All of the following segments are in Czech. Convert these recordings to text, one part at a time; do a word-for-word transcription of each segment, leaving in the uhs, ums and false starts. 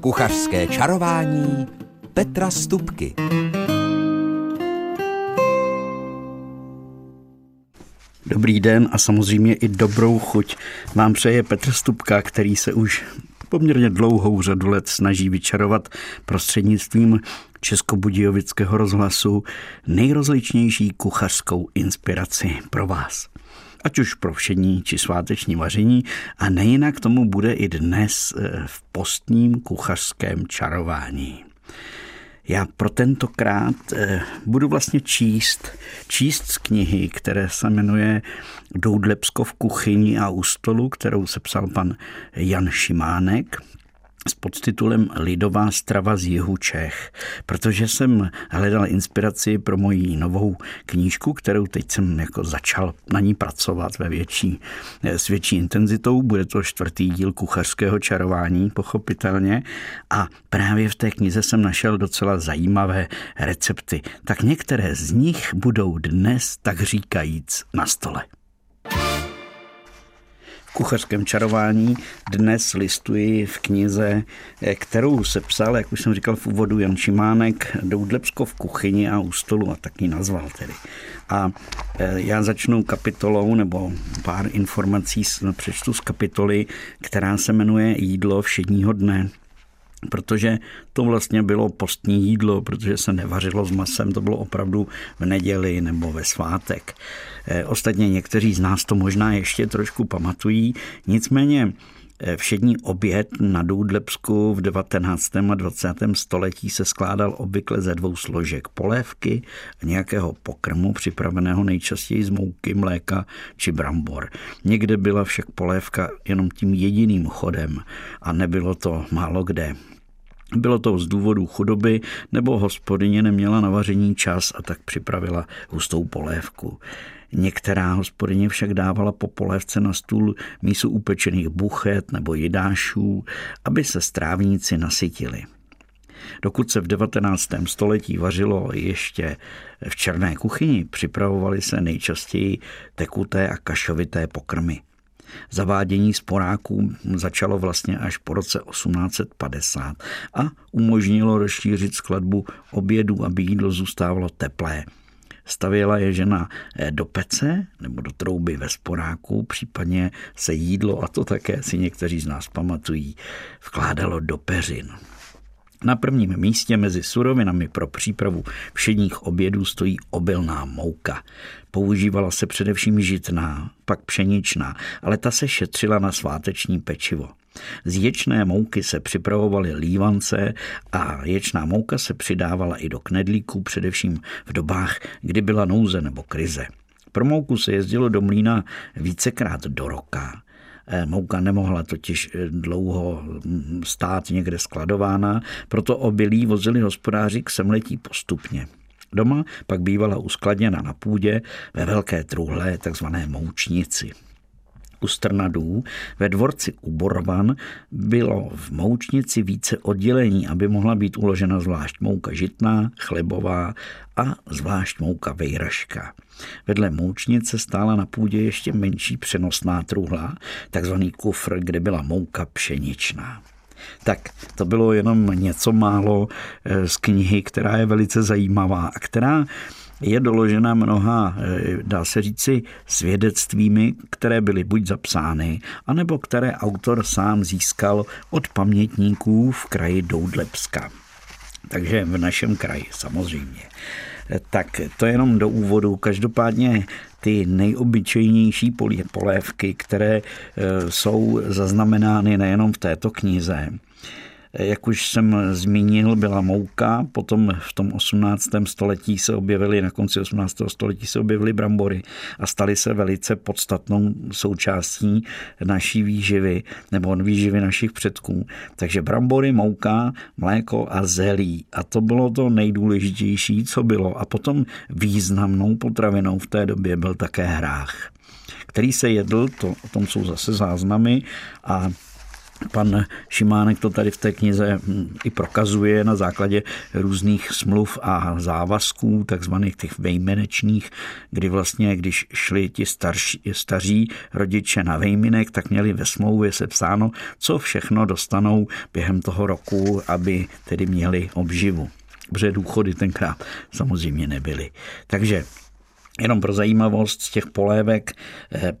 Kuchařské čarování Petra Stupky. Dobrý den a samozřejmě i dobrou chuť vám přeje Petr Stupka, který se už poměrně dlouhou řadu let snaží vyčarovat prostřednictvím Českobudějovického rozhlasu nejrozličnější kuchařskou inspiraci pro vás. Ať už pro všední či sváteční vaření, a nejinak tomu bude i dnes v postním kuchařském čarování. Já pro tentokrát budu vlastně číst, číst z knihy, které se jmenuje Doudlebsko v kuchyni a u stolu, kterou sepsal pan Jan Šimánek, s podtitulem Lidová strava z jihu Čech, protože jsem hledal inspiraci pro moji novou knížku, kterou teď jsem jako začal na ní pracovat ve větší, s větší intenzitou. Bude to čtvrtý díl kuchařského čarování, pochopitelně. A právě v té knize jsem našel docela zajímavé recepty. Tak některé z nich budou dnes, tak říkajíc, na stole. V kuchařském čarování dnes listuji v knize, kterou sepsal, jak už jsem říkal v úvodu, Jan Šimánek, Doudlebsko v kuchyni a u stolu, a tak ji nazval tedy. A já začnu kapitolou, nebo pár informací přečtu z kapitoly, která se jmenuje Jídlo všedního dne. Protože to vlastně bylo postní jídlo, protože se nevařilo s masem, to bylo opravdu v neděli nebo ve svátek. Ostatně někteří z nás to možná ještě trošku pamatují, nicméně všední oběd na Doudlebsku v devatenáctém a dvacátém století se skládal obvykle ze dvou složek: polévky a nějakého pokrmu připraveného nejčastěji z mouky, mléka či brambor. Někde byla však polévka jenom tím jediným chodem a nebylo to málo kde. Bylo to z důvodu chudoby, nebo hospodyně neměla na vaření čas, a tak připravila hustou polévku. Některá hospodyně však dávala po polévce na stůl mísu upečených buchet nebo jidášů, aby se strávníci nasytili. Dokud se v devatenáctém století vařilo ještě v černé kuchyni, připravovaly se nejčastěji tekuté a kašovité pokrmy. Zavádění sporáků začalo vlastně až po roce osmnáct set padesát a umožnilo rozšířit skladbu obědů, aby jídlo zůstávalo teplé. Stavěla je žena do pece nebo do trouby ve sporáku, případně se jídlo, a to také si někteří z nás pamatují, vkládalo do peřin. Na prvním místě mezi surovinami pro přípravu všedních obědů stojí obilná mouka. Používala se především žitná, pak pšeničná, ale ta se šetřila na sváteční pečivo. Z ječné mouky se připravovaly lívance a ječná mouka se přidávala i do knedlíků, především v dobách, kdy byla nouze nebo krize. Pro mouku se jezdilo do mlýna vícekrát do roka. Mouka nemohla totiž dlouho stát někde skladována, proto obilí vozili hospodáři k semletí postupně. Doma pak bývala uskladněna na půdě ve velké truhle, takzvané moučnici. U Strnadů ve dvorci u Borvan bylo v moučnici více oddělení, aby mohla být uložena zvlášť mouka žitná, chlebová a zvlášť mouka vejraška. Vedle moučnice stála na půdě ještě menší přenosná truhla, takzvaný kufr, kde byla mouka pšeničná. Tak to bylo jenom něco málo z knihy, která je velice zajímavá a která je doložena mnoha, dá se říci, svědectvími, které byly buď zapsány, anebo které autor sám získal od pamětníků v kraji Doudlebska. Takže v našem kraji samozřejmě. Tak to jenom do úvodu. Každopádně ty nejobyčejnější polévky, které jsou zaznamenány nejenom v této knize, jak už jsem zmínil, byla mouka, potom v tom osmnáctém století se objevily, na konci osmnáctého století se objevily brambory a staly se velice podstatnou součástí naší výživy, nebo výživy našich předků. Takže brambory, mouka, mléko a zelí. A to bylo to nejdůležitější, co bylo. A potom významnou potravinou v té době byl také hrách, který se jedl, to, o tom jsou zase záznamy, a Pan Šimánek to tady v té knize i prokazuje na základě různých smluv a závazků, takzvaných těch vejmenečních, kdy vlastně, když šli ti starší, staří rodiče na vejminek, tak měli ve smlouvě sepsáno, co všechno dostanou během toho roku, aby tedy měli obživu. Protože důchody tenkrát samozřejmě nebyly. Takže jenom pro zajímavost z těch polévek,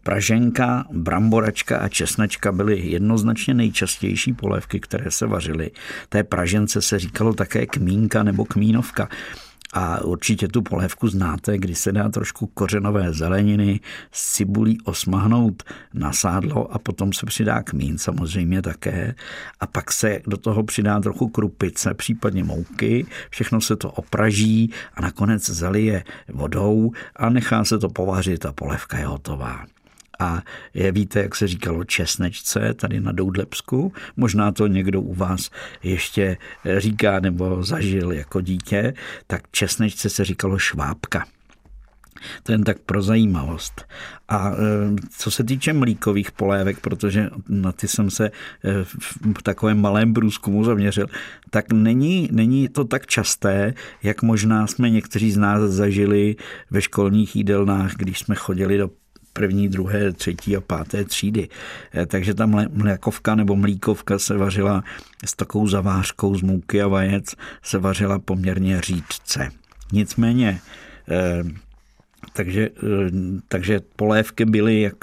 praženka, bramboračka a česnačka byly jednoznačně nejčastější polévky, které se vařily. Té pražence se říkalo také kmínka nebo kmínovka. A určitě tu polévku znáte, kdy se dá trošku kořenové zeleniny s cibulí osmahnout na sádlo a potom se přidá kmín samozřejmě také. A pak se do toho přidá trochu krupice, případně mouky. Všechno se to opraží a nakonec zalije vodou a nechá se to povařit a polévka je hotová. A je, víte, jak se říkalo česnečce tady na Doudlebsku. Možná to někdo u vás ještě říká nebo zažil jako dítě, tak česnečce se říkalo švábka. To jen tak pro zajímavost. A co se týče mlíkových polévek, protože na ty jsem se v takovém malém průzkumu zaměřil, tak není, není to tak časté, jak možná jsme někteří z nás zažili ve školních jídelnách, když jsme chodili do první, druhé, třetí a páté třídy. Takže ta mlékovka nebo mlíkovka se vařila s takovou zavářkou z mouky a vajec, se vařila poměrně řídce. Nicméně, takže, takže polévky byly, jak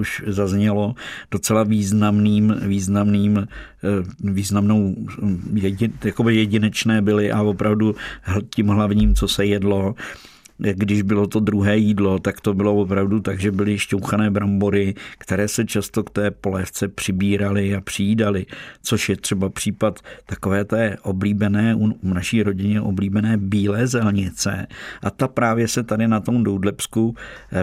už zaznělo, docela významným, významným, významnou, jedin, jakoby jedinečné byly a opravdu tím hlavním, co se jedlo. Když bylo to druhé jídlo, tak to bylo opravdu tak, že byly šťouchané brambory, které se často k té polévce přibíraly a přijídaly, což je třeba případ takové té oblíbené, u naší rodině oblíbené bílé zelnice. A ta právě se tady na tom Doudlebsku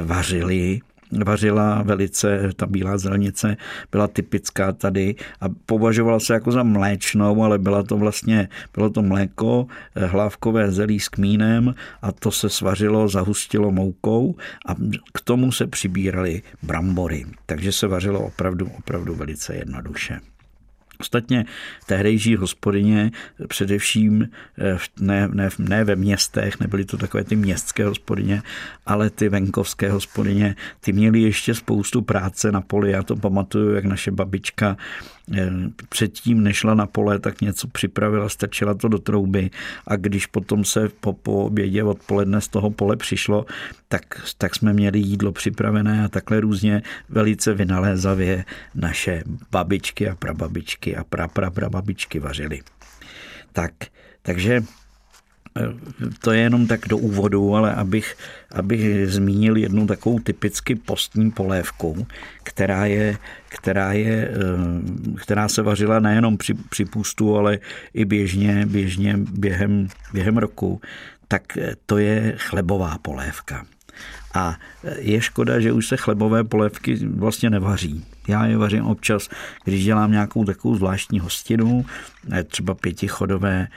vařily. Vařila velice, ta bílá zelnice byla typická tady a považovala se jako za mléčnou, ale byla to vlastně, bylo to mléko, hlávkové zelí s kmínem a to se svařilo, zahustilo moukou a k tomu se přibíraly brambory. Takže se vařilo opravdu, opravdu velice jednoduše. Ostatně tehdejší hospodyně, především ne, ne, ne ve městech, nebyly to takové ty městské hospodyně, ale ty venkovské hospodyně, ty měly ještě spoustu práce na poli. Já to pamatuju, jak naše babička předtím nešla na pole, tak něco připravila, strčila to do trouby a když potom se po, po obědě odpoledne z toho pole přišlo, tak, tak jsme měli jídlo připravené a takhle různě velice vynalézavě naše babičky a prababičky a praprababičky vařily. Tak, takže to je jenom tak do úvodu, ale abych, abych zmínil jednu takovou typicky postní polévku, která, je, která, je, která se vařila nejenom při, při půstu, ale i běžně, běžně během, během roku, tak to je chlebová polévka. A je škoda, že už se chlebové polévky vlastně nevaří. Já je vařím občas, když dělám nějakou takovou zvláštní hostinu, třeba pětichodové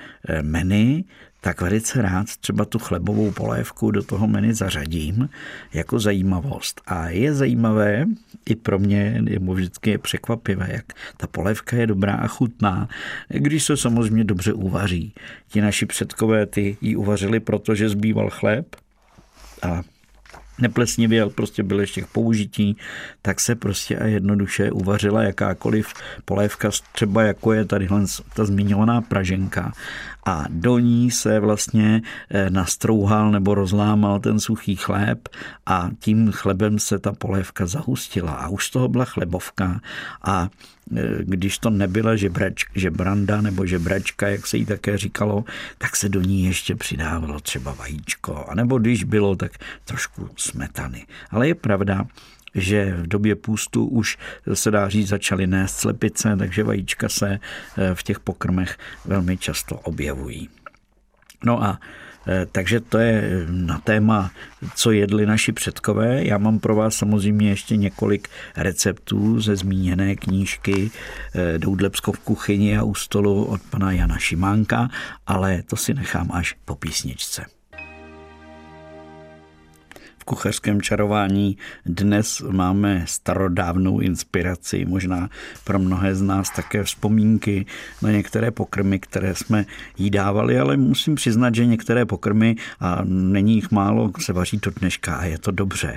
menu, tak velice rád třeba tu chlebovou polévku do toho menu zařadím jako zajímavost. A je zajímavé, i pro mě je vždycky je překvapivé, jak ta polévka je dobrá a chutná, když se samozřejmě dobře uvaří. Ti naši předkové ty ji uvařili, protože zbýval chléb a neplesnivěl, prostě byl ještě k použití, tak se prostě a jednoduše uvařila jakákoliv polévka, třeba jako je tady ta zmiňovaná praženka. A do ní se vlastně nastrouhal nebo rozlámal ten suchý chléb a tím chlebem se ta polévka zahustila. A už z toho byla chlebovka a když to nebyla žebrač, žebranda nebo žebračka, jak se jí také říkalo, tak se do ní ještě přidávalo třeba vajíčko. A nebo když bylo, tak trošku smetany. Ale je pravda, že v době půstu už se dá říct začaly nést slepice, takže vajíčka se v těch pokrmech velmi často objevují. No a takže to je na téma, co jedli naši předkové. Já mám pro vás samozřejmě ještě několik receptů ze zmíněné knížky Doudlebsko v kuchyni a u stolu od pana Jana Šimánka, ale to si nechám až po písničce. v kuchařském čarování dnes máme starodávnou inspiraci, možná pro mnohé z nás také vzpomínky na některé pokrmy, které jsme jí dávali, ale musím přiznat, že některé pokrmy, a není jich málo, se vaří do dneška a je to dobře.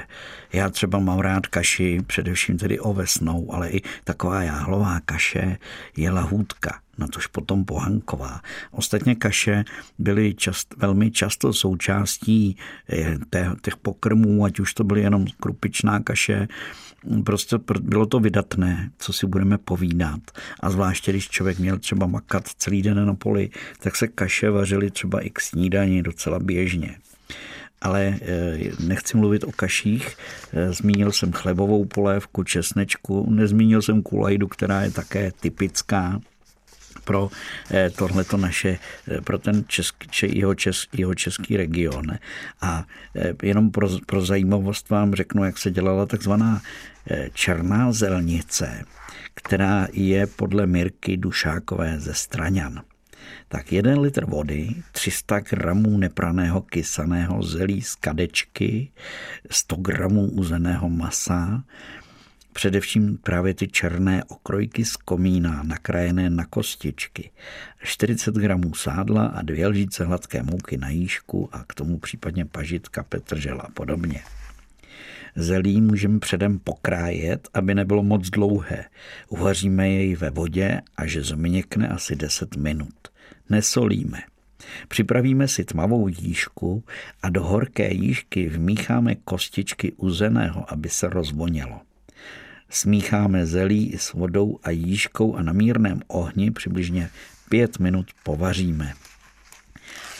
Já třeba mám rád kaši, především tedy ovesnou, ale i taková jáhlová kaše je lahůdka. Natož potom pohanková. Ostatně kaše byly čast, velmi často součástí těch pokrmů, ať už to byly jenom krupičná kaše. Prostě bylo to vydatné, co si budeme povídat. A zvláště, když člověk měl třeba makat celý den na poli, tak se kaše vařily třeba i k snídani docela běžně. Ale nechci mluvit o kaších. Zmínil jsem chlebovou polévku, česnečku, nezmínil jsem kulajdu, která je také typická pro tohleto naše, pro ten český, jeho, český, jeho český region. A jenom pro, pro zajímavost vám řeknu, jak se dělala takzvaná černá zelnice, která je podle Mirky Dušákové ze Straňan. Tak jeden litr vody, tři sta gramů nepraného kysaného zelí z kadečky, sto gramů uzeného masa, především právě ty černé okrojky z komína, nakrájené na kostičky, čtyřicet gramů sádla a dvě lžíce hladké mouky na jížku a k tomu případně pažitka, petržela a podobně. Zelí můžeme předem pokrájet, aby nebylo moc dlouhé. Uvaříme jej ve vodě, až změkne asi deset minut. Nesolíme. Připravíme si tmavou jížku a do horké jížky vmícháme kostičky uzeného, aby se rozvonělo. Smícháme zelí s vodou a jížkou a na mírném ohni přibližně pět minut povaříme.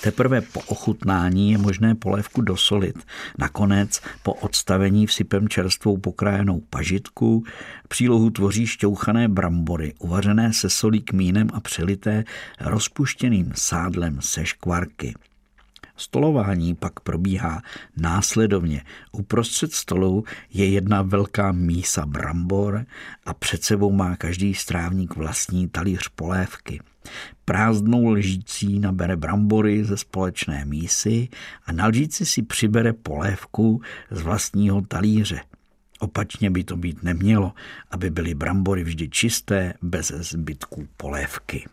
Teprve po ochutnání je možné polévku dosolit. Nakonec po odstavení vsypem čerstvou pokrájenou pažitku. Přílohu tvoří šťouchané brambory, uvařené se solí, kmínem a přelité rozpuštěným sádlem se škvarky. Stolování pak probíhá následovně. Uprostřed stolu je jedna velká mísa brambor a před sebou má každý strávník vlastní talíř polévky. Prázdnou lžící nabere brambory ze společné mísy a na lžíci si přibere polévku z vlastního talíře. Opačně by to být nemělo, aby byly brambory vždy čisté, bez zbytků polévky.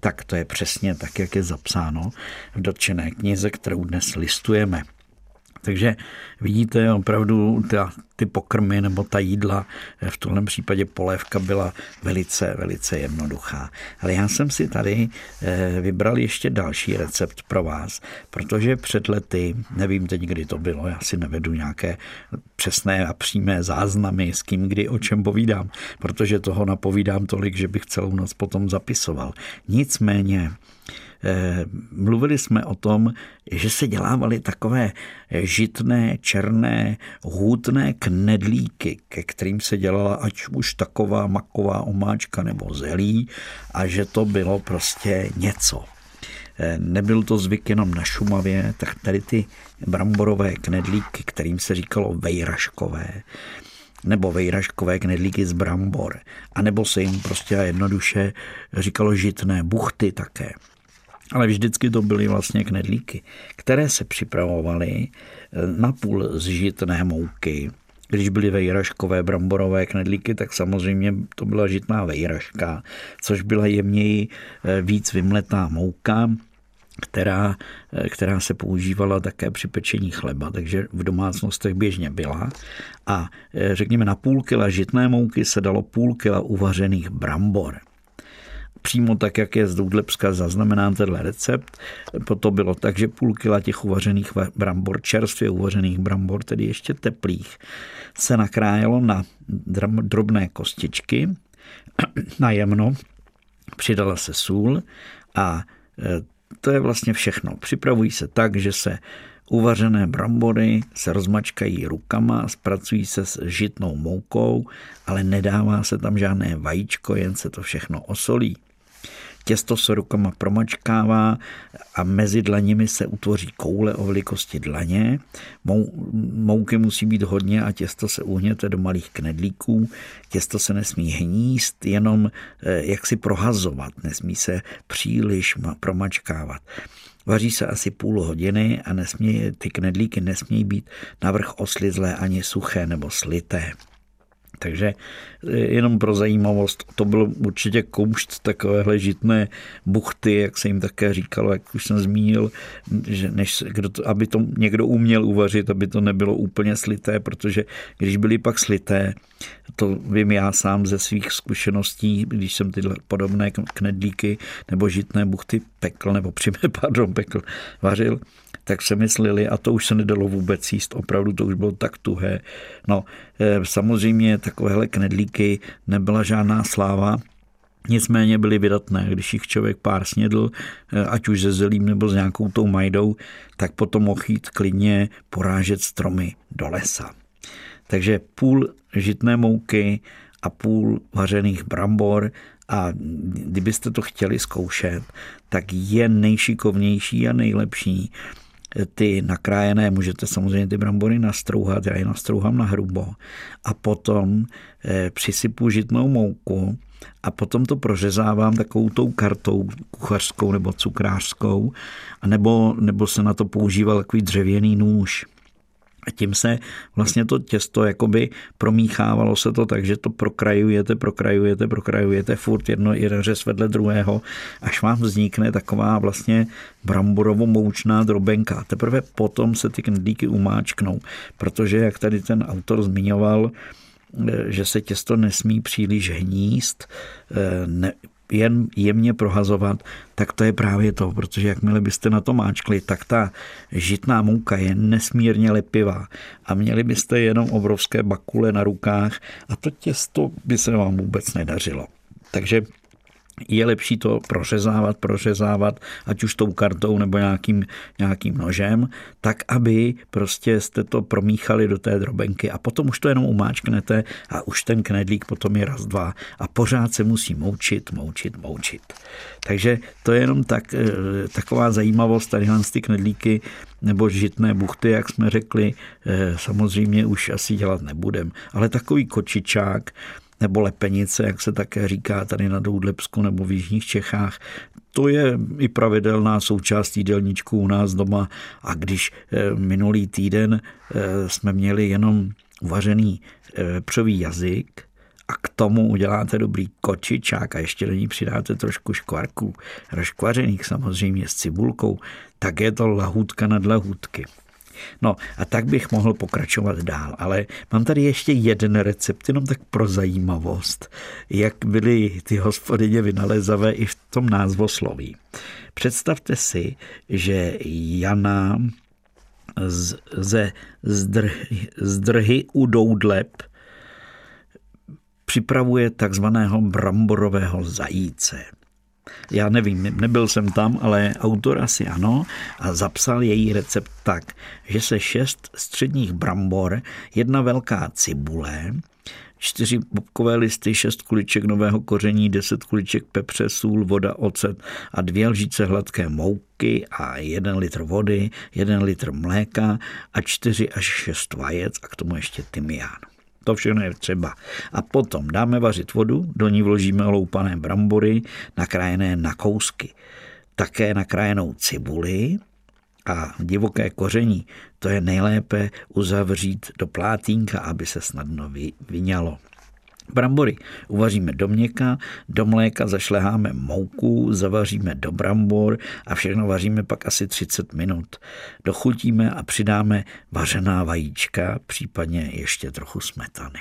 Tak to je přesně tak, jak je zapsáno v dotčené knize, kterou dnes listujeme. Takže vidíte, opravdu ta, ty pokrmy nebo ta jídla, v tomhle případě polévka, byla velice, velice jednoduchá. Ale já jsem si tady vybral ještě další recept pro vás, protože před lety, nevím teď, kdy to bylo, já si nevedu nějaké přesné a přímé záznamy, s kým, kdy, o čem povídám, protože toho napovídám tolik, že bych celou noc potom zapisoval. Nicméně mluvili jsme o tom, že se dělávaly takové žitné, černé, hutné knedlíky, ke kterým se dělala ať už taková maková omáčka nebo zelí, a že to bylo prostě něco. Nebyl to zvyk jenom na Šumavě, tak tady ty bramborové knedlíky, kterým se říkalo vejraškové, nebo vejraškové knedlíky z brambor, anebo se jim prostě jednoduše říkalo žitné buchty také. Ale vždycky to byly vlastně knedlíky, které se připravovaly napůl z žitné mouky. Když byly vejraškové bramborové knedlíky, tak samozřejmě to byla žitná vejraška, což byla jemněji víc vymletá mouka, která, která se používala také při pečení chleba, takže v domácnostech běžně byla. A řekněme, na půl kila žitné mouky se dalo půl kila uvařených brambor. Přímo tak, jak je z Doudlebska zaznamenán tenhle recept, to bylo tak, že půl kila těch uvařených brambor, čerstvě uvařených brambor, tedy ještě teplých, se nakrájelo na drobné kostičky, na jemno, přidala se sůl a to je vlastně všechno. Připravují se tak, že se uvařené brambory se rozmačkají rukama, zpracují se s žitnou moukou, ale nedává se tam žádné vajíčko, jen se to všechno osolí. Těsto se rukama promačkává a mezi dlaněmi se utvoří koule o velikosti dlaně. Mouky musí být hodně a těsto se uhněte do malých knedlíků. Těsto se nesmí hníst, jenom jak si prohazovat, nesmí se příliš promačkávat. Vaří se asi půl hodiny a nesmí, ty knedlíky nesmějí být navrch oslizlé ani suché nebo slité. Takže jenom pro zajímavost, to byl určitě koušt takovéhle žitné buchty, jak se jim také říkalo, jak už jsem zmínil, že než, kdo to, aby to někdo uměl uvařit, aby to nebylo úplně slité, protože když byly pak slité, to vím já sám ze svých zkušeností, když jsem tyhle podobné knedlíky nebo žitné buchty pekl, nebo přímě, pardon, pekl, vařil, tak se myslili, a to už se nedalo vůbec jíst, opravdu to už bylo tak tuhé. No, samozřejmě takovéhle knedlíky nebyla žádná sláva, nicméně byly vydatné, když jich člověk pár snědl, ať už ze zelím nebo s nějakou tou majdou, tak potom mohl jít klidně porážet stromy do lesa. Takže půl žitné mouky a půl vařených brambor, a kdybyste to chtěli zkoušet, tak je nejšikovnější a nejlepší ty nakrájené, můžete samozřejmě ty brambory nastrouhat, já je nastrouhám na hrubo a potom přisypu žitnou mouku a potom to prořezávám takovou tou kartou kuchařskou nebo cukrářskou, nebo, nebo se na to používal takový dřevěný nůž. A tím se vlastně to těsto jakoby promíchávalo se to tak, že to prokrajujete, prokrajujete, prokrajujete furt jedno, jeden řez vedle druhého, až vám vznikne taková vlastně bramborovo-moučná drobenka. Teprve potom se ty knedlíky umáčknou, protože jak tady ten autor zmiňoval, že se těsto nesmí příliš hníst, ne, jen jemně prohazovat, tak to je právě to, protože jakmile byste na to máčkli, tak ta žitná mouka je nesmírně lepivá a měli byste jenom obrovské bakule na rukách a to těsto by se vám vůbec nedařilo. Takže je lepší to prořezávat, prořezávat, ať už tou kartou nebo nějakým, nějakým nožem, tak, aby prostě jste to promíchali do té drobenky a potom už to jenom umáčknete a už ten knedlík potom je raz, dva a pořád se musí moučit, moučit, moučit. Takže to je jenom tak, taková zajímavost, tadyhle z ty knedlíky nebo žitné buchty, jak jsme řekli, samozřejmě už asi dělat nebudem, ale takový kočičák, nebo lepenice, jak se také říká tady na Doudlebsku nebo v jižních Čechách. To je i pravidelná součást jídelníčku u nás doma. A když minulý týden jsme měli jenom uvařený vepřový jazyk a k tomu uděláte dobrý kočičák a ještě do ní přidáte trošku škvarků rozkvařených samozřejmě s cibulkou, tak je to lahůdka nad lahůdky. No a tak bych mohl pokračovat dál, ale mám tady ještě jeden recept, jenom tak pro zajímavost, jak byly ty hospodyně vynalezavé i v tom názvosloví. Představte si, že Jana z, ze zdrhy, zdrhy u Doudleb připravuje takzvaného bramborového zajíce. Já nevím, nebyl jsem tam, ale autor asi ano a zapsal její recept tak, že se šest středních brambor, jedna velká cibule, čtyři bobkové listy, šest kuliček nového koření, deset kuliček pepře, sůl, voda, ocet a dvě lžíce hladké mouky a jeden litr vody, jeden litr mléka a čtyři až šest vajec a k tomu ještě tymián. To všechno je třeba. A potom dáme vařit vodu, do ní vložíme loupané brambory, nakrájené na kousky. Také nakrájenou cibuli a divoké koření. To je nejlépe uzavřít do plátínka, aby se snadno vyňalo. Brambory uvaříme do měka, do mléka zašleháme mouku, zavaříme do brambor a všechno vaříme pak asi třicet minut. Dochutíme a přidáme vařená vajíčka, případně ještě trochu smetany.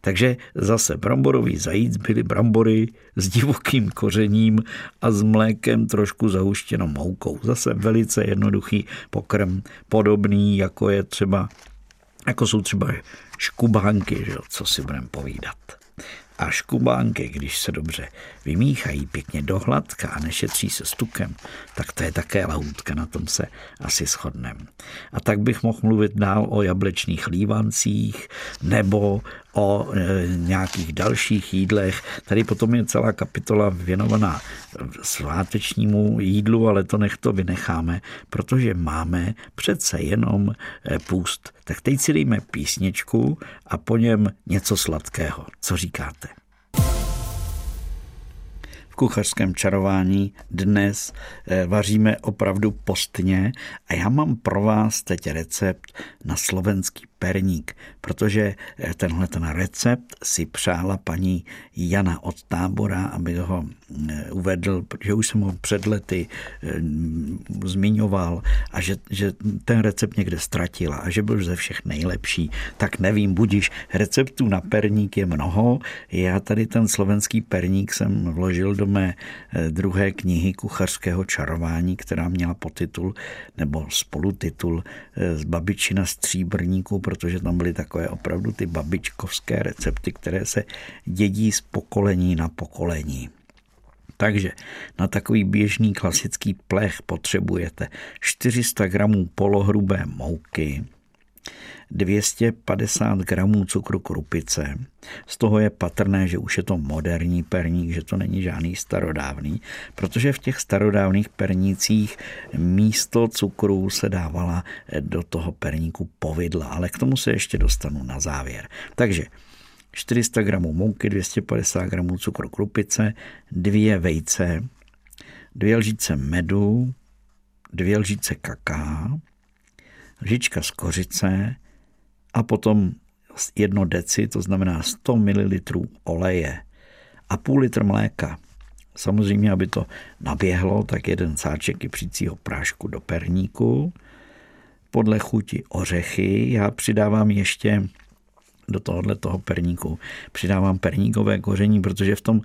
Takže zase bramborový zajíc byly brambory s divokým kořením a s mlékem trošku zahuštěnou moukou. Zase velice jednoduchý pokrm, podobný jako je třeba jako jsou třeba škubánky, že, co si budeme povídat. A škubánky, když se dobře vymíchají pěkně do hladka a nešetří se s tukem, tak to je také lahůdka, na tom se asi shodneme. A tak bych mohl mluvit dál o jablečných lívancích nebo o e, nějakých dalších jídlech. Tady potom je celá kapitola věnovaná svátečnímu jídlu, ale to nech to vynecháme, protože máme přece jenom půst. Tak teď si dejme písničku a po něm něco sladkého. Co říkáte? kuchařském čarování dnes vaříme opravdu postně a já mám pro vás teď recept na slovenský perník, protože tenhle ten recept si přála paní Jana od Tábora, aby ho uvedl, že už jsem ho před lety zmiňoval a že, že ten recept někde ztratila a že byl ze všech nejlepší. Tak nevím, budiš, receptů na perník je mnoho. Já tady ten slovenský perník jsem vložil do mé druhé knihy kuchařského čarování, která měla podtitul nebo spolutitul Z babičina stříbrníku, protože tam byly takové opravdu ty babičkovské recepty, které se dědí z pokolení na pokolení. Takže na takový běžný klasický plech potřebujete čtyři sta gramů polohrubé mouky, dvě stě padesát gramů cukru krupice. Z toho je patrné, že už je to moderní perník, že to není žádný starodávný, protože v těch starodávných pernících místo cukru se dávala do toho perníku povidla, ale k tomu se ještě dostanu na závěr. Takže čtyři sta gramů mouky, dvě stě padesát gramů cukru krupice, dvě vejce, dvě lžíce medu, dvě lžíce kaká, lžička z kořice a potom jedno deci, to znamená sto mililitrů oleje a půl litr mléka. Samozřejmě, aby to naběhlo, tak jeden sáček kypřícího prášku do perníku. Podle chuti ořechy. Já přidávám ještě do tohohle toho perníku. Přidávám perníkové koření, protože v tom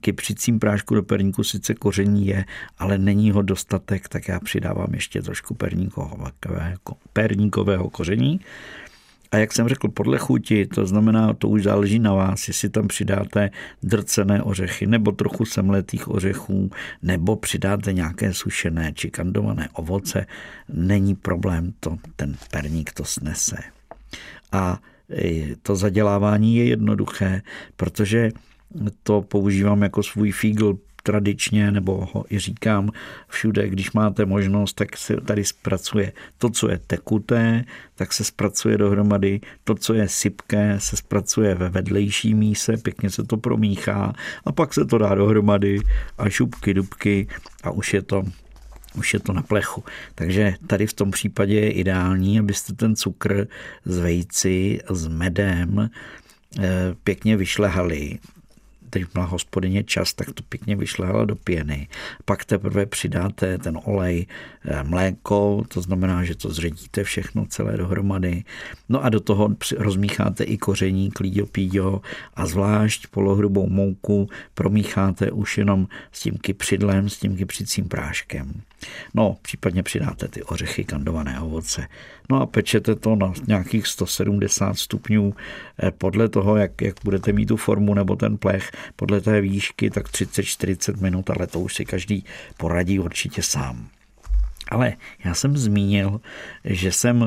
kypřicím prášku do perníku sice koření je, ale není ho dostatek, tak já přidávám ještě trošku perníkového, perníkového koření. A jak jsem řekl, podle chuti, to znamená, to už záleží na vás, jestli tam přidáte drcené ořechy nebo trochu semletých ořechů, nebo přidáte nějaké sušené či kandované ovoce, není problém, to, ten perník to snese. A to zadělávání je jednoduché, protože to používám jako svůj fígl tradičně, nebo ho i říkám všude, když máte možnost, tak se tady zpracuje to, co je tekuté, tak se zpracuje dohromady, to, co je sypké, se zpracuje ve vedlejší míse, pěkně se to promíchá a pak se to dá dohromady a šupky, dubky a už je to Už je to na plechu. Takže tady v tom případě je ideální, abyste ten cukr s vejci, s medem pěkně vyšlehali. Teď byla hospodyně čas, tak to pěkně vyšlehala do pěny. Pak teprve přidáte ten olej, mléko, to znamená, že to zředíte všechno celé dohromady. No a do toho rozmícháte i koření, klíďo, píďo a zvlášť polohrubou mouku promícháte už jenom s tím kypřidlem, s tím kypřicím práškem. No, případně přidáte ty ořechy, kandované ovoce. No a pečete to na nějakých sto sedmdesát stupňů podle toho, jak, jak budete mít tu formu nebo ten plech, podle té výšky, tak třicet čtyřicet minut, ale to už si každý poradí určitě sám. Ale já jsem zmínil, že jsem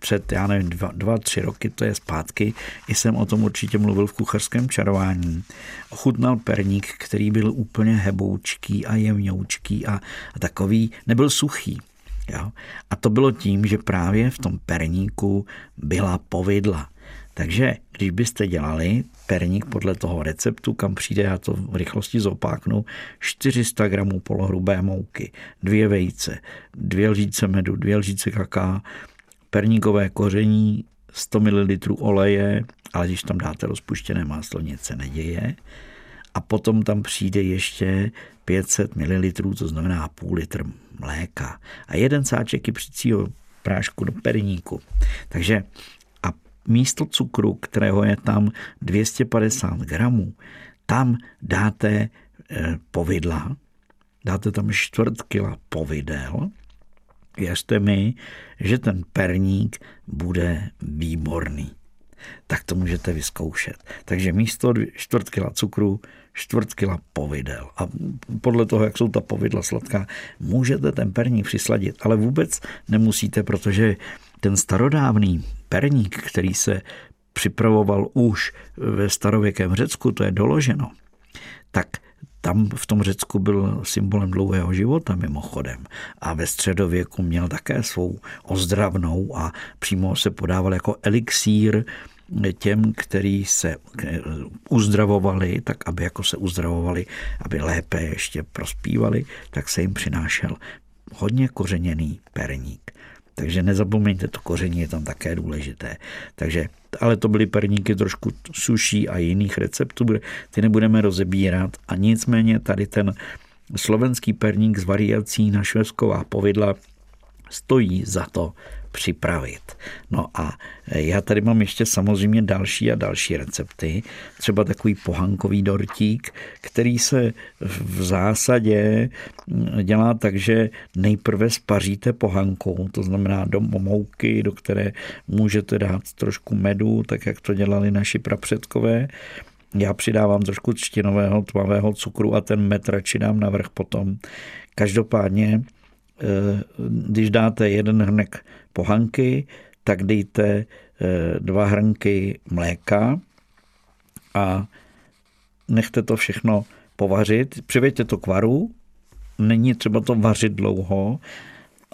před, já nevím, dva, dva, tři roky, to je zpátky, i jsem o tom určitě mluvil v kuchařském čarování. Ochutnal perník, který byl úplně heboučký a jemňoučký a, a takový, nebyl suchý. Jo? A to bylo tím, že právě v tom perníku byla povidla. Takže když byste dělali perník podle toho receptu, kam přijde, já to v rychlosti zopáknu, čtyři sta gramů polohrubé mouky, dvě vejce, dvě lžíce medu, dvě lžíce kaká, perníkové koření, sto mililitrů oleje, ale když tam dáte rozpuštěné máslo, nic se neděje. A potom tam přijde ještě pět set mililitrů, to znamená půl litr mléka a jeden sáček kypřicího prášku do perníku. Takže místo cukru, kterého je tam dvě stě padesát gramů, tam dáte povidla, dáte tam čtvrt kila povidel. Věřte mi, že ten perník bude výborný. Tak to můžete vyzkoušet. Takže místo čtvrt kila cukru, čtvrt kila povidel. A podle toho, jak jsou ta povidla sladká, můžete ten perník přisladit, ale vůbec nemusíte, protože ten starodávný perník, který se připravoval už ve starověkém Řecku, to je doloženo, tak tam v tom Řecku byl symbolem dlouhého života mimochodem a ve středověku měl také svou ozdravnou a přímo se podával jako elixír těm, kteří se uzdravovali, tak aby jako se uzdravovali, aby lépe ještě prospívali, tak se jim přinášel hodně kořeněný perník. Takže nezapomeňte, to koření je tam také důležité. Takže, ale to byly perníky trošku suší a jiných receptů, ty nebudeme rozebírat. A nicméně tady ten slovenský perník s variací na švédsková povidla stojí za to připravit. No a já tady mám ještě samozřejmě další a další recepty. Třeba takový pohankový dortík, který se v zásadě dělá tak, že nejprve spaříte pohankou, to znamená do mouky, do které můžete dát trošku medu, tak jak to dělali naši prapředkové. Já přidávám trošku třtinového tmavého cukru a ten med radši dám navrch potom. Každopádně, když dáte jeden hrnek pohanky, tak dejte dva hrnky mléka a nechte to všechno povařit. Přiveďte to k varu, není třeba to vařit dlouho,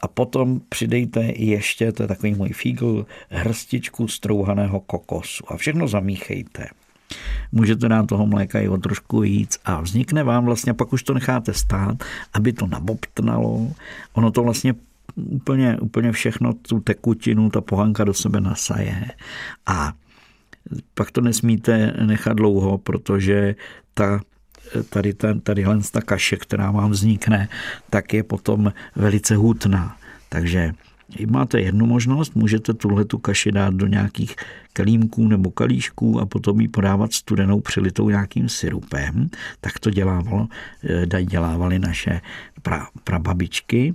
a potom přidejte ještě, to je takový můj fígl, hrstičku strouhaného kokosu a všechno zamíchejte. Můžete dát toho mléka i o trošku víc a vznikne vám vlastně, pak už to necháte stát, aby to nabobtnalo. Ono to vlastně úplně, úplně všechno, tu tekutinu, ta pohanka do sebe nasaje. A pak to nesmíte nechat dlouho, protože ta tady, ta, tady ta kaše, která vám vznikne, tak je potom velice hutná. Takže máte jednu možnost, můžete tuhletu kaši dát do nějakých kelímků nebo kalíšků a potom ji podávat studenou přilitou nějakým syrupem. Tak to dělávalo, dělávali naše pra, prababičky.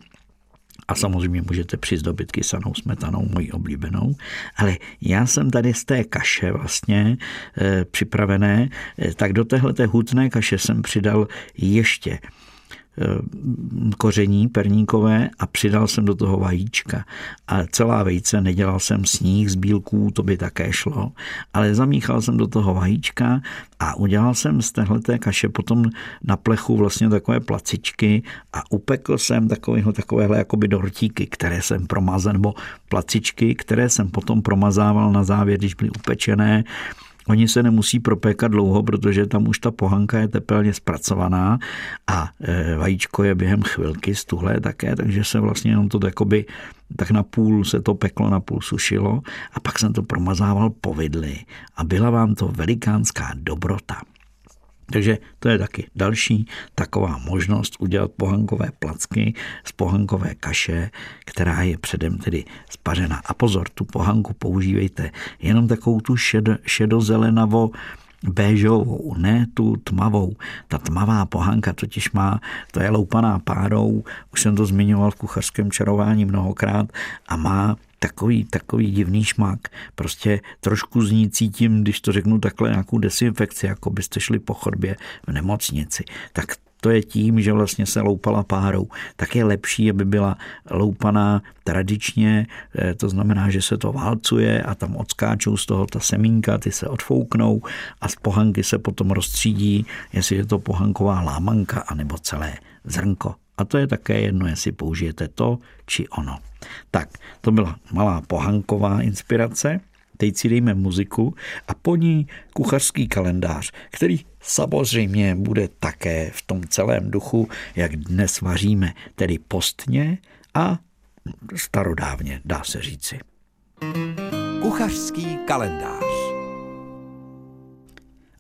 A samozřejmě můžete přizdobit kysanou smetanou, mojí oblíbenou. Ale já jsem tady z té kaše vlastně e, připravené, e, tak do téhleté hutné kaše jsem přidal ještě koření perníkové a přidal jsem do toho vajíčka. A celá vejce, nedělal jsem s nich, z bílků, to by také šlo, ale zamíchal jsem do toho vajíčka a udělal jsem z téhleté kaše potom na plechu vlastně takové placičky a upekl jsem takovýhle, takovéhle jakoby dortíky, které jsem promazal, nebo placičky, které jsem potom promazával na závěr, když byly upečené. Oni se nemusí propékat dlouho, protože tam už ta pohanka je tepelně zpracovaná a vajíčko je během chvilky stuhlé také, takže se vlastně jenom to jakoby, tak na půl se to peklo, na půl sušilo a pak jsem to promazával povidly a byla vám to velikánská dobrota. Takže to je taky další taková možnost udělat pohankové placky z pohankové kaše, která je předem tedy spařena. A pozor, tu pohanku používejte jenom takovou tu šedo, šedozelenavou, béžovou, ne tu tmavou. Ta tmavá pohanka totiž má, to je loupaná párou, už jsem to zmiňoval v kuchařském čarování mnohokrát a má Takový, takový divný šmak. Prostě trošku z ní cítím, když to řeknu takhle, nějakou desinfekci, jako byste šli po chodbě v nemocnici. Tak to je tím, že vlastně se loupala párou. Tak je lepší, aby byla loupaná tradičně, to znamená, že se to válcuje a tam odskáčou z toho ta semínka, ty se odfouknou a z pohanky se potom rozstřídí, jestli je to pohanková lámanka anebo celé zrnko. A to je také jedno, jestli použijete to či ono. Tak, to byla malá pohanková inspirace. Teď si dejme muziku a po ní kuchařský kalendář, který samozřejmě bude také v tom celém duchu, jak dnes vaříme, tedy postně a starodávně, dá se říci. Kuchařský kalendář.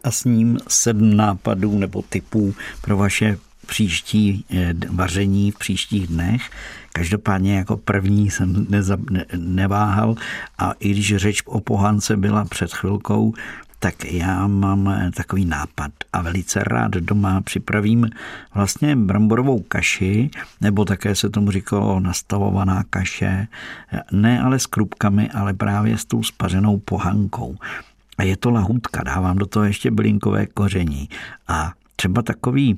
A s ním sedm nápadů nebo typů pro vaše příští vaření v příštích dnech. Každopádně jako první jsem neza, ne, neváhal a i když řeč o pohance byla před chvilkou, tak já mám takový nápad a velice rád doma připravím vlastně bramborovou kaši, nebo také se tomu říkalo nastavovaná kaše, ne ale s krupkami, ale právě s tou spařenou pohankou. A je to lahůdka, dávám do toho ještě bylinkové koření a třeba takový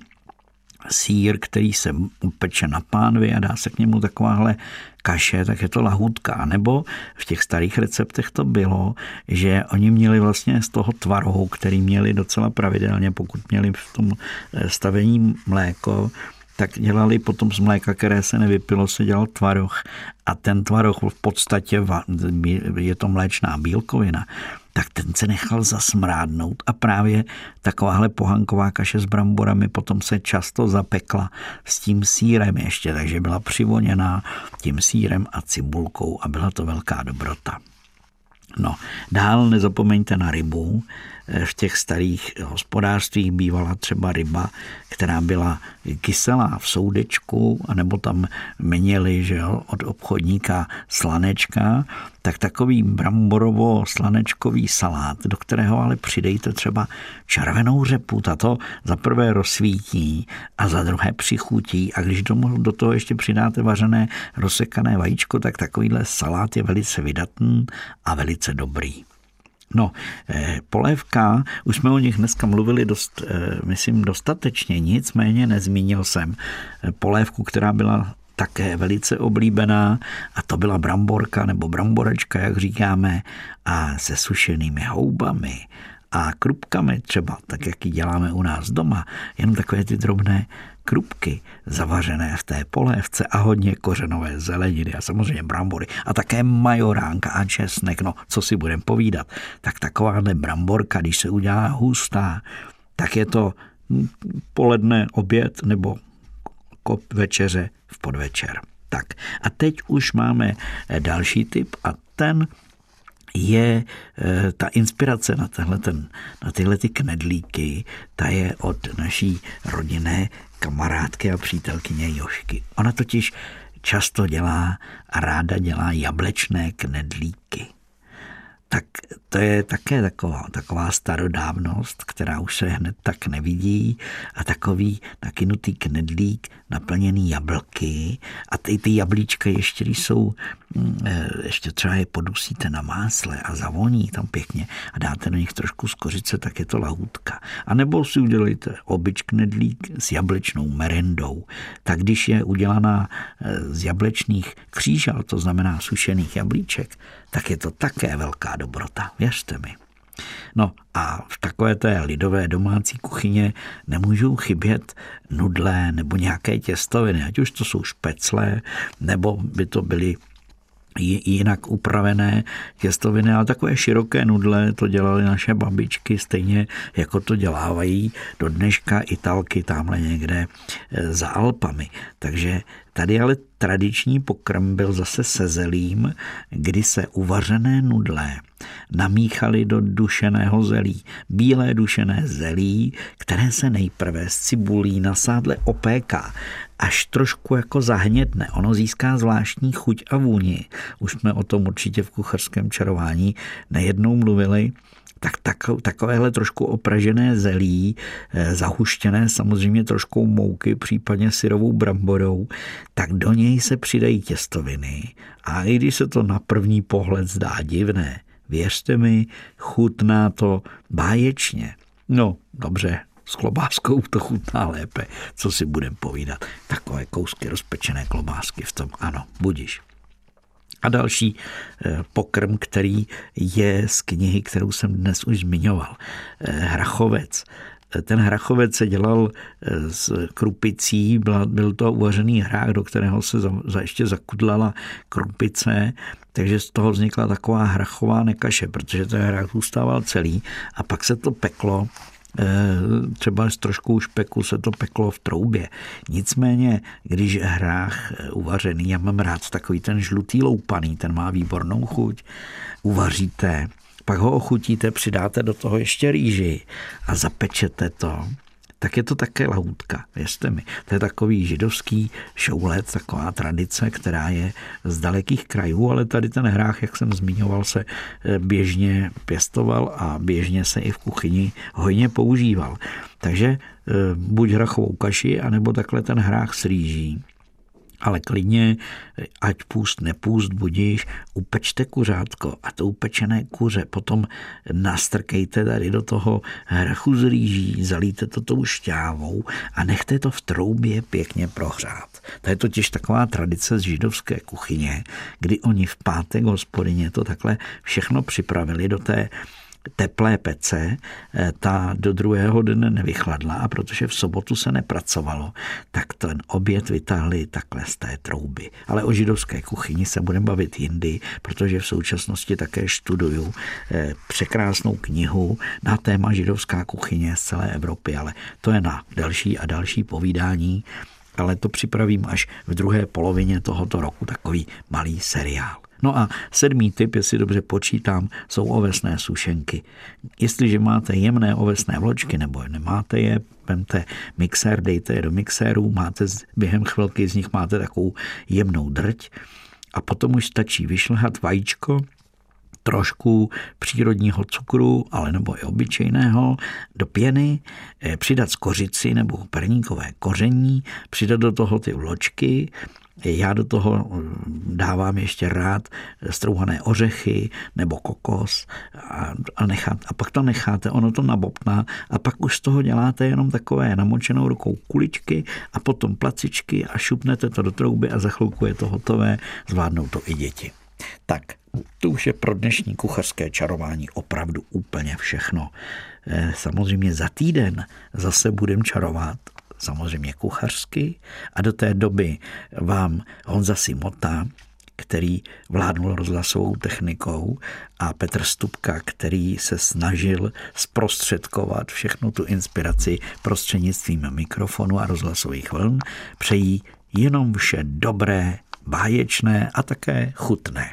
sýr, který se peče na pánvi a dá se k němu takováhle kaše, tak je to lahůdka. A nebo v těch starých receptech to bylo, že oni měli vlastně z toho tvarohu, který měli docela pravidelně, pokud měli v tom stavení mléko, tak dělali potom z mléka, které se nevypilo, se dělal tvaroh. A ten tvaroh v podstatě, je to mléčná bílkovina, tak ten se nechal zasmrádnout a právě takováhle pohanková kaše s bramborami potom se často zapekla s tím sýrem ještě, takže byla přivoněná tím sýrem a cibulkou a byla to velká dobrota. No, dál nezapomeňte na rybu. V těch starých hospodářstvích bývala třeba ryba, která byla kyselá v soudečku, anebo tam měli, že jo, od obchodníka slanečka, tak takový bramborovo-slanečkový salát, do kterého ale přidejte třeba červenou řepu, ta to za prvé rozsvítí a za druhé přichutí a když do toho ještě přidáte vařené rozsekané vajíčko, tak takovýhle salát je velice vydatný a velice dobrý. No, polévka, už jsme o nich dneska mluvili dost, myslím, dostatečně, nicméně nezmínil jsem polévku, která byla také velice oblíbená a to byla bramborka nebo bramborečka, jak říkáme, a se sušenými houbami a krupkami třeba, tak jak ji děláme u nás doma, jenom takové ty drobné krupky zavařené v té polévce a hodně kořenové zeleniny a samozřejmě brambory a také majoránka a česnek, no co si budeme povídat, tak takováhle bramborka, když se udělá hustá, tak je to poledne oběd nebo kop večeře v podvečer. Tak a teď už máme další tip a ten je ta inspirace na, ten, na tyhle ty knedlíky, ta je od naší rodinné kamarádky a přítelkyně Jožky. Ona totiž často dělá a ráda dělá jablečné knedlíky. Tak to je také taková, taková starodávnost, která už se hned tak nevidí a takový nakynutý knedlík naplněný jablky a ty, ty jablíčka ještě jsou, ještě třeba je podusíte na másle a zavoní tam pěkně a dáte do nich trošku z kořice, tak je to lahůdka. A nebo si udělejte obyč knedlík s jablečnou merendou. Tak když je udělaná z jablečných křížal, to znamená sušených jablíček, tak je to také velká dobrota, věřte mi. No a v takové té lidové domácí kuchyně nemůžou chybět nudle nebo nějaké těstoviny, ať už to jsou špecle, nebo by to byly jinak upravené těstoviny, ale takové široké nudle to dělaly naše babičky, stejně jako to dělávají do dneška Italky tamhle někde za Alpami. Takže tady ale tradiční pokrm byl zase se zelím, kdy se uvařené nudle namíchali do dušeného zelí. Bílé dušené zelí, které se nejprve s cibulí na sádle opéká, až trošku jako zahnědne. Ono získá zvláštní chuť a vůni. Už jsme o tom určitě v kuchařském čarování nejednou mluvili. Tak, tak takovéhle trošku opražené zelí, zahuštěné samozřejmě troškou mouky, případně syrovou bramborou, tak do něj se přidají těstoviny. A i když se to na první pohled zdá divné, věřte mi, chutná to báječně. No, dobře, s klobáskou to chutná lépe, co si budem povídat. Takové kousky rozpečené klobásky v tom, ano, budiš. A další pokrm, který je z knihy, kterou jsem dnes už zmiňoval, hrachovec. Ten hrachovec se dělal s krupicí, byl to uvařený hrách, do kterého se za, za ještě zakudlala krupice, takže z toho vznikla taková hrachová nekaše, protože ten hrách zůstával celý a pak se to peklo, třeba s troškou špeku se to peklo v troubě. Nicméně, když hrách uvařený, já mám rád takový ten žlutý loupaný, ten má výbornou chuť, uvaříte, pak ho ochutíte, přidáte do toho ještě rýži a zapečete to, tak je to také lahůdka, věřte mi. To je takový židovský šoulet, taková tradice, která je z dalekých krajů, ale tady ten hrách, jak jsem zmiňoval, se běžně pěstoval a běžně se i v kuchyni hojně používal. Takže buď hrachovou kaši, anebo takhle ten hrách s rýží. Ale klidně, ať půst, nepůst, budíš, upečte kuřátko a to upečené kuře potom nastrkejte tady do toho hrachu z rýží, zalíte to tou šťávou a nechte to v troubě pěkně prohřát. To je totiž taková tradice z židovské kuchyně, kdy oni v pátek hospodyně to takhle všechno připravili do té teplé pece, ta do druhého dne nevychladla, a protože v sobotu se nepracovalo, tak ten oběd vytáhli takhle z té trouby. Ale o židovské kuchyni se budeme bavit jindy, protože v současnosti také študuju překrásnou knihu na téma židovská kuchyně z celé Evropy, ale to je na další a další povídání, ale to připravím až v druhé polovině tohoto roku, takový malý seriál. No a sedmý tip, jestli dobře počítám, jsou ovesné sušenky. Jestliže máte jemné ovesné vločky nebo nemáte je, vemte mixér, dejte je do mixéru, máte během chvilky z nich máte takovou jemnou drť a potom už stačí vyšlehat vajíčko, trošku přírodního cukru, ale nebo i obyčejného, do pěny, přidat skořici nebo perníkové koření, přidat do toho ty vločky. Já do toho dávám ještě rád strouhané ořechy nebo kokos a, a, necháte, a pak to necháte, ono to nabobtná a pak už z toho děláte jenom takové namočenou rukou kuličky a potom placičky a šupnete to do trouby a za chvilku je to hotové, zvládnou to i děti. Tak, to už je pro dnešní kuchařské čarování opravdu úplně všechno. Samozřejmě za týden zase budem čarovat, samozřejmě kuchařsky, a do té doby vám Honza Simota, který vládnul rozhlasovou technikou, a Petr Stupka, který se snažil zprostředkovat všechnu tu inspiraci prostřednictvím mikrofonu a rozhlasových vln, přejí jenom vše dobré, báječné a také chutné.